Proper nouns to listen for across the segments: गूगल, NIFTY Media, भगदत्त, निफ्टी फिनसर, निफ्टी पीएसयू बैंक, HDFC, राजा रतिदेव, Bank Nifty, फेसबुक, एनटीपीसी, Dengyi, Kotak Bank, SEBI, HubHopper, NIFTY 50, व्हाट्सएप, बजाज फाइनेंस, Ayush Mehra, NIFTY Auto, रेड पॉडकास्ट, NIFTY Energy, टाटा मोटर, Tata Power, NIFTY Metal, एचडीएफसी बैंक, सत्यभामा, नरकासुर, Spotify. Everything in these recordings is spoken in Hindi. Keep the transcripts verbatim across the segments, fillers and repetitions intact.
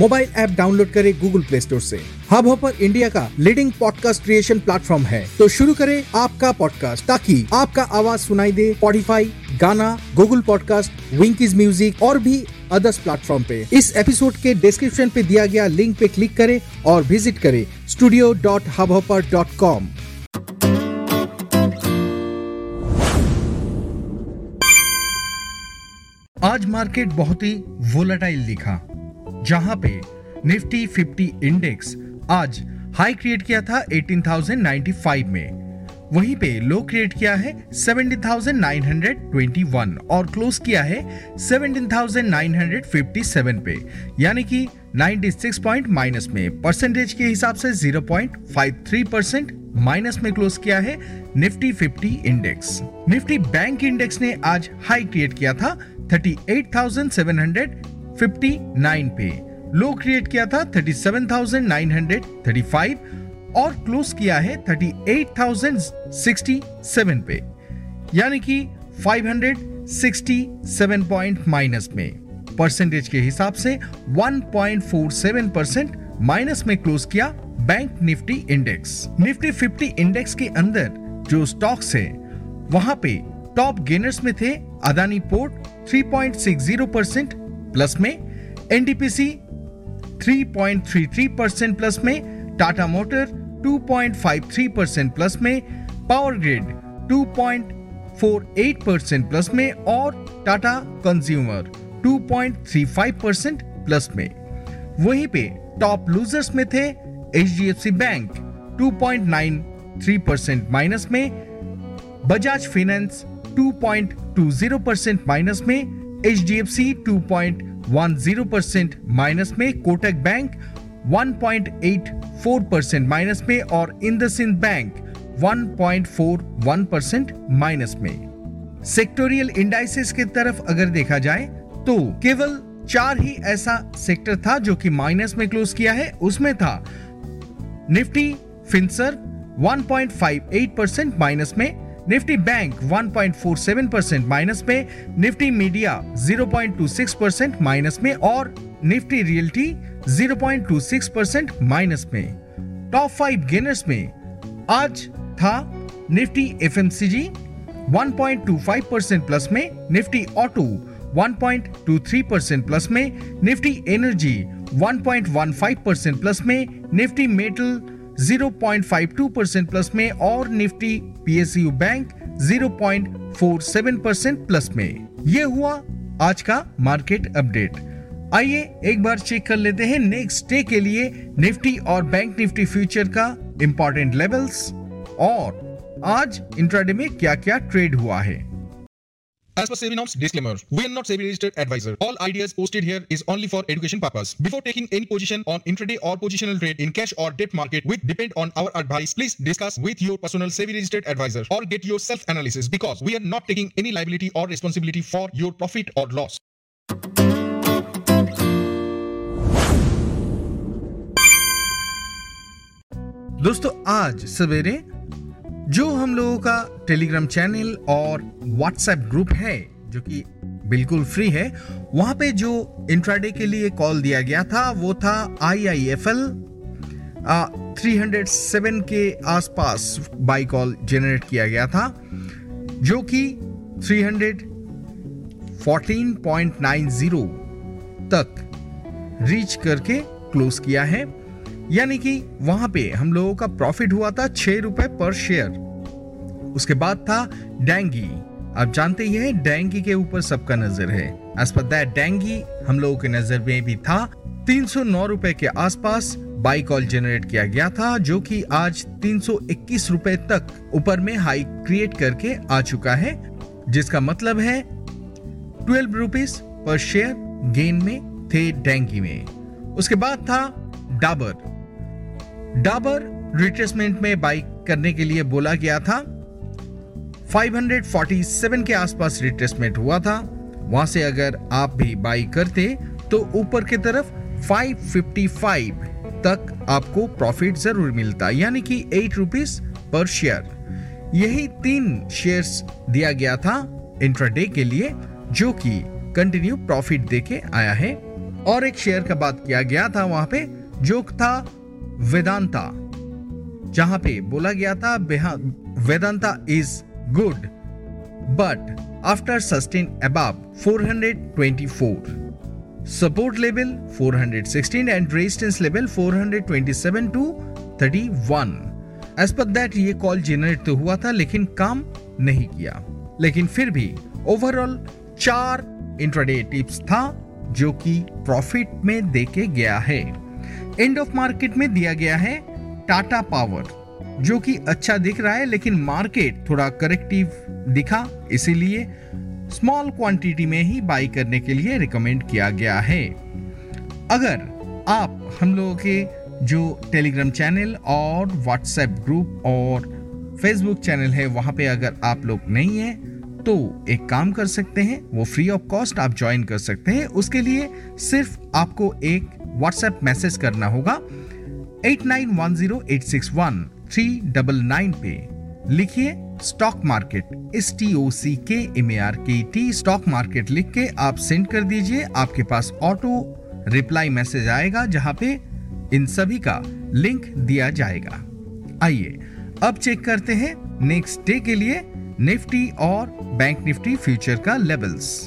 मोबाइल ऐप डाउनलोड करें गूगल प्ले स्टोर से। हबहॉपर इंडिया का लीडिंग पॉडकास्ट क्रिएशन प्लेटफॉर्म है, तो शुरू करें आपका पॉडकास्ट ताकि आपका आवाज सुनाई दे स्पॉटिफाई, गाना, गूगल पॉडकास्ट, विंकीज म्यूजिक और भी अदर्स प्लेटफॉर्म पे। इस एपिसोड के डिस्क्रिप्शन पे दिया गया लिंक पे क्लिक करें और विजिट करें studio dot hub hopper dot com. आज मार्केट बहुत ही वोलेटाइल दिखा, जहां पे निफ्टी फिफ्टी इंडेक्स आज हाई क्रिएट किया था अठारह हज़ार पचानवे में, वहीं पे लो क्रिएट किया है सत्रह हज़ार नौ सौ इक्कीस और क्लोज किया है सत्रह हज़ार नौ सौ सत्तावन पे, यानी कि छियानवे पॉइंट माइनस में। परसेंटेज के हिसाब से ज़ीरो पॉइंट पाँच तीन परसेंट माइनस में क्लोज किया है Nifty fifty index. Nifty bank index ने आज हाई क्रिएट किया था अड़तीस हज़ार सात सौ उनसठ पे, लो क्रिएट किया था सैंतीस हज़ार नौ सौ पैंतीस और क्लोज किया है अड़तीस हज़ार सड़सठ पे, यानी कि पाँच सौ सड़सठ पॉइंट माइनस में। परसेंटेज के हिसाब से एक पॉइंट सैंतालीस परसेंट माइनस में क्लोज किया bank Nifty index. Nifty fifty index के अंदर जो स्टॉक्स है वहां पे टॉप गेनर्स में थे अदानी पोर्ट तीन पॉइंट साठ परसेंट प्लस में, एनटीपीसी तीन पॉइंट तैंतीस परसेंट प्लस में, टाटा मोटर दो पॉइंट तिरेपन परसेंट प्लस में, पावर ग्रिड दो पॉइंट अड़तालीस परसेंट प्लस में और टाटा कंज्यूमर दो पॉइंट पैंतीस परसेंट प्लस में। वहीं पे टॉप लूजर्स में थे एचडीएफसी बैंक दो पॉइंट तिरानवे परसेंट माइनस में, बजाज फाइनेंस दो पॉइंट बीस परसेंट माइनस में, एच डी एफ सी दो पॉइंट दस परसेंट माइनस में, कोटक बैंक एक पॉइंट चौरासी परसेंट माइनस में और इंदसइंड बैंक एक पॉइंट इकतालीस परसेंट माइनस में। सेक्टोरियल इंडाइसेस की तरफ अगर देखा जाए तो केवल चार ही ऐसा सेक्टर था जो कि माइनस में क्लोज किया है। उसमें था निफ्टी फिनसर एक पॉइंट अट्ठावन परसेंट माइनस में, निफ्टी बैंक एक पॉइंट सैंतालीस परसेंट माइनस में, निफ्टी मीडिया ज़ीरो पॉइंट छब्बीस परसेंट माइनस में और निफ्टी रियल्टी ज़ीरो पॉइंट छब्बीस परसेंट माइनस में। टॉप फाइव गेनर्स में आज था Nifty F M C G एक पॉइंट पच्चीस परसेंट प्लस में, निफ्टी ऑटो एक पॉइंट तेईस परसेंट प्लस में, निफ्टी एनर्जी एक पॉइंट पंद्रह परसेंट प्लस में, निफ्टी मेटल ज़ीरो पॉइंट बावन परसेंट प्लस में और निफ्टी पीएसयू बैंक zero point सैंतालीस परसेंट प्लस में। ये हुआ आज का मार्केट अपडेट। आइए एक बार चेक कर लेते हैं नेक्स्ट डे के लिए निफ्टी और बैंक निफ्टी फ्यूचर का इंपॉर्टेंट लेवल्स और आज इंट्राडे में क्या क्या ट्रेड हुआ है। As per SEBI norms, disclaimer, we are not SEBI registered advisor. All ideas posted here is only for education purpose. Before taking any position on intraday or positional trade in cash or debt market, which depend on our advice, please discuss with your personal SEBI registered advisor or get your self-analysis because we are not taking any liability or responsibility for your profit or loss. दोस्तों, आज सवेरे जो हम लोगों का टेलीग्राम चैनल और व्हाट्सएप ग्रुप है जो कि बिल्कुल फ्री है, वहां पे जो इंट्राडे के लिए कॉल दिया गया था वो था आई आई एफ एल तीन सौ सात के आसपास बाई कॉल जनरेट किया गया था जो कि तीन सौ चौदह पॉइंट नब्बे तक रीच करके क्लोज किया है, यानी कि वहां पे हम लोगों का प्रॉफिट हुआ था छह रुपए पर शेयर। उसके बाद था डेंगी, आप जानते ही हैं डेंगी के ऊपर सबका नजर है। एज पर दैट डेंगी हम लोगों के नजर में भी था, तीन सौ नौ रुपए के आसपास बाई कॉल जनरेट किया गया था जो कि आज तीन सौ इक्कीस रुपए तक ऊपर में हाई क्रिएट करके आ चुका है, जिसका मतलब है ट्वेल्व रुपीज पर शेयर गेन में थे डेंगी में। उसके बाद था डाबर, डाबर रिट्रेसमेंट में बाई करने के लिए बोला गया था, पाँच सौ सैंतालीस के आसपास रिट्रेसमेंट हुआ था। वहां से अगर आप भी बाई करते तो ऊपर की तरफ पाँच सौ पचपन तक आपको प्रॉफिट जरूर मिलता, यानी कि आठ रुपीस पर शेयर। यही तीन शेयर्स दिया गया था इंट्राडे के लिए, जो कि कंटिन्यू प्रॉफिट देके आया है। और एक शेयर का बात किया गया था वहां पे, जो था वेदांता, जहां पे बोला गया था Vedanta is good but after sustain above four two four, support level four sixteen and resistance level four two seven two thirty one. As per that ये कॉल जनरेट तो हुआ था लेकिन काम नहीं किया। लेकिन फिर भी ओवरऑल चार इंट्राडे टिप्स था जो कि प्रॉफिट में देके गया है। एंड ऑफ मार्केट में दिया गया है टाटा पावर, जो कि अच्छा दिख रहा है लेकिन मार्केट थोड़ा करेक्टिव दिखा, इसीलिए स्मॉल क्वांटिटी में ही बाई करने के लिए रिकमेंड किया गया है। अगर आप हम लोगों के जो टेलीग्राम चैनल और व्हाट्सएप ग्रुप और फेसबुक चैनल है वहाँ पे अगर आप लोग नहीं है तो एक काम कर सकते हैं, वो फ्री ऑफ कॉस्ट आप ज्वाइन कर सकते हैं। उसके लिए सिर्फ आपको एक व्हाट्सएप मैसेज करना होगा eight nine one zero eight six one three nine nine पे, लिखिए stock market S T O C K M A R K T stock market लिख के आप सेंड कर दीजिए। आपके पास ऑटो रिप्लाई मैसेज आएगा जहां पे इन सभी का लिंक दिया जाएगा। आइए अब चेक करते हैं नेक्स्ट डे के लिए निफ्टी और बैंक निफ्टी फ्यूचर का लेवल्स।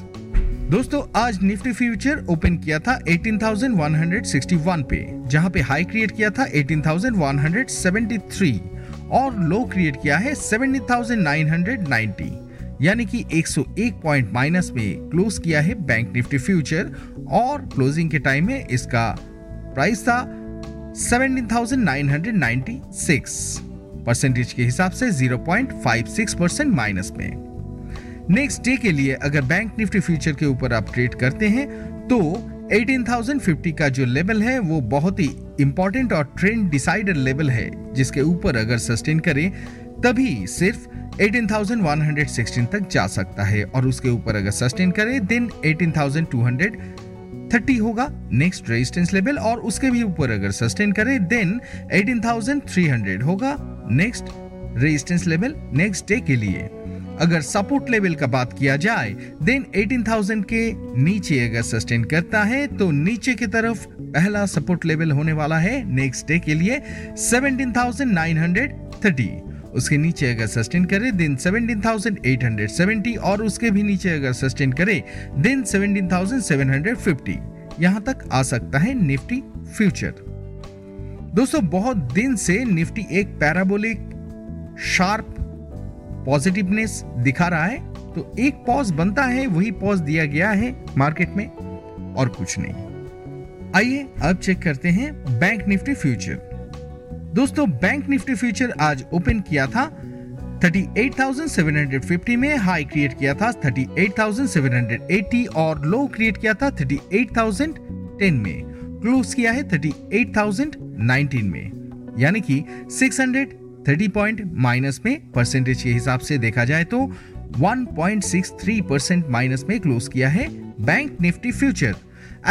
दोस्तों आज निफ्टी फ्यूचर ओपन किया था अठारह हज़ार एक सौ इकसठ पे, जहां पे हाई क्रिएट किया था अठारह हज़ार एक सौ तिहत्तर और लो क्रिएट किया है सत्रह हज़ार नौ सौ नब्बे, यानी कि एक सौ एक पॉइंट माइनस में क्लोज किया है बैंक निफ्टी फ्यूचर। और क्लोजिंग के टाइम में इसका प्राइस था सत्रह हज़ार नौ सौ छियानबे, परसेंटेज के हिसाब से zero point five six percent minus में। नेक्स्ट डे के लिए अगर बैंक निफ्टी फ्यूचर के ऊपर आप ट्रेड करते हैं तो अठारह हज़ार पचास का जो लेवल है वो बहुत ही इंपॉर्टेंट और ट्रेंड डिसाइडर लेवल है, जिसके ऊपर अगर सस्टेन करें तभी सिर्फ अठारह हज़ार एक सौ सोलह तक जा सकता है, और उसके ऊपर अगर सस्टेन करें देन अठारह हज़ार दो सौ तीस होगा नेक्स्ट रेजिस्टेंस लेवल, और उसके भी ऊपर अगर सस्टेन करें देन अठारह हज़ार तीन सौ होगा next resistance level next day के लिए। अगर सपोर्ट लेवल का बात किया जाए देन अठारह हज़ार के नीचे अगर सस्टेन करता है तो नीचे की तरफ पहला सपोर्ट लेवल होने वाला है नेक्स्ट डे के लिए सत्रह हज़ार नौ सौ तीस, उसके नीचे अगर सस्टेन करे देन सत्रह हज़ार आठ सौ सत्तर और उसके भी नीचे अगर सस्टेन करे देन सत्रह हज़ार सात सौ पचास, यहां तक आ सकता है निफ्टी फ्यूचर। दोस्तों बहुत दिन से निफ्टी एक पैराबोलिक शार्प पॉजिटिवनेस दिखा रहा है, तो एक पॉज बनता है, वही पॉज दिया गया है मार्केट में और कुछ नहीं। आइए अब चेक करते हैं बैंक निफ्टी फ्यूचर। दोस्तों बैंक निफ्टी फ्यूचर आज ओपन किया था अड़तीस हज़ार सात सौ पचास में, हाई क्रिएट किया था अड़तीस हज़ार सात सौ अस्सी और लो क्रिएट किया था अड़तीस हज़ार दस में, क्लोज किया है अड़तीस हज़ार उन्नीस में, यानी कि छह सौ तीस पॉइंट माइनस में। परसेंटेज के हिसाब से देखा जाए तो one point six three percent minus में क्लोज किया है bank Nifty future.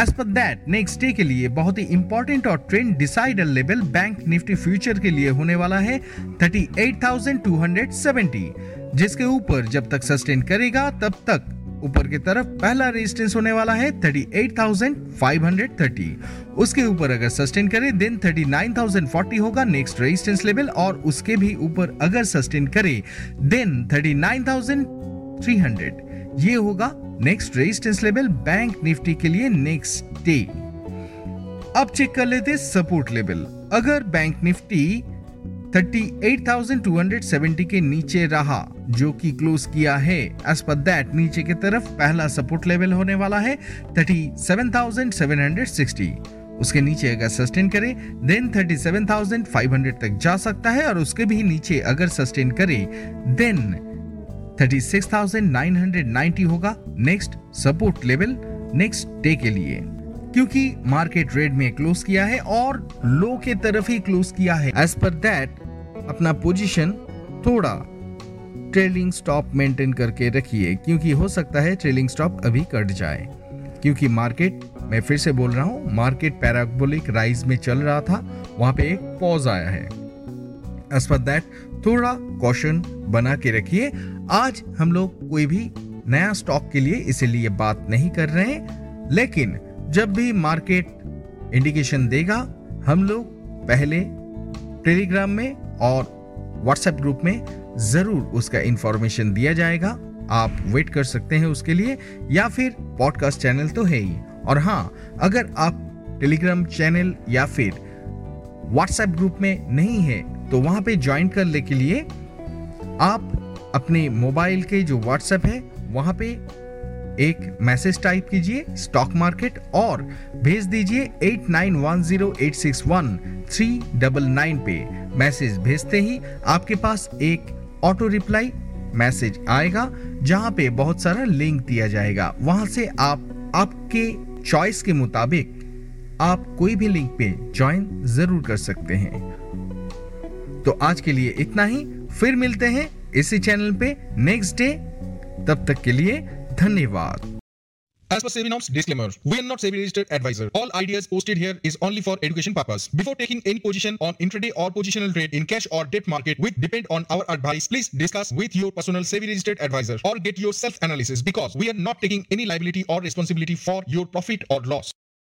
As per that, next day के लिए बहुत ही इंपॉर्टेंट और trend decider level bank Nifty future के लिए होने वाला है अड़तीस हज़ार दो सौ सत्तर, जिसके ऊपर जब तक सस्टेन करेगा तब तक ऊपर की तरफ पहला रेजिस्टेंस होने वाला है अड़तीस हज़ार पाँच सौ तीस, उसके ऊपर अगर सस्टेन करे देन उनतालीस हज़ार चालीस होगा नेक्स्ट रेजिस्टेंस लेवल, और उसके भी ऊपर अगर सस्टेन करे देन उनतालीस हज़ार तीन सौ ये होगा next resistance level bank Nifty के लिए नेक्स्ट डे। अब चेक कर लेते सपोर्ट लेवल। अगर बैंक निफ्टी अड़तीस हज़ार दो सौ सत्तर के नीचे रहा जो कि क्लोज किया है, एज पर दैट नीचे की तरफ पहला सपोर्ट लेवल होने वाला है सैंतीस हज़ार सात सौ साठ, उसके नीचे अगर सस्टेन करे देन सैंतीस हज़ार पाँच सौ तक जा सकता है, और उसके भी नीचे अगर सस्टेन करे देन छत्तीस हज़ार नौ सौ नब्बे होगा next support level next day के लिए। क्योंकि मार्केट रेड में क्लोज किया है और लो के तरफ ही क्लोज किया है। एज पर दैट अपना पोजीशन थोड़ा ट्रेलिंग स्टॉप मेंटेन करके रखिए, क्योंकि हो सकता है ट्रेलिंग स्टॉप अभी कट जाए, क्योंकि मार्केट, मैं फिर से बोल रहा हूँ, मार्केट पैराबोलिक राइज में चल रहा था, वहाँ पे एक पॉज आया है। एज पर दैट थोड़ा कॉशन बना के रखिए। आज हम लोग कोई भी नया स्टॉक के लिए इसीलिए बात नहीं कर रहे हैं, लेकिन जब भी मार्केट इंडिकेशन देगा हम लोग पहले टेलीग्राम में और व्हाट्सएप ग्रुप में जरूर उसका इंफॉर्मेशन दिया जाएगा, आप वेट कर सकते हैं उसके लिए, या फिर पॉडकास्ट चैनल तो है ही। और हाँ, अगर आप टेलीग्राम चैनल या फिर व्हाट्सएप ग्रुप में नहीं है तो वहाँ पे ज्वाइन करने के लिए आप अपने मोबाइल के जो व्हाट्सएप है वहाँ पे एक मैसेज टाइप कीजिए स्टॉक मार्केट और भेज दीजिए आठ नौ एक शून्य आठ छह एक तीन नौ नौ पे। मैसेज भेजते ही आपके पास एक ऑटो रिप्लाई मैसेज आएगा जहां पे बहुत सारा लिंक दिया जाएगा, वहां से आप आपके चॉइस के मुताबिक आप कोई भी लिंक पे ज्वाइन जरूर कर सकते हैं। तो आज के लिए इतना ही, फिर मिलते हैं इसी चैनल पे नेक्स्ट डे, तब तक के लिए धन्यवाद। As per SEBI norms, disclaimer, we are not SEBI registered advisor. All ideas posted here is only for education purpose. Before taking any position on intraday or positional trade in cash or debt market, which depend on our advice, please discuss with your personal SEBI registered advisor or get your self-analysis because we are not taking any liability or responsibility for your profit or loss.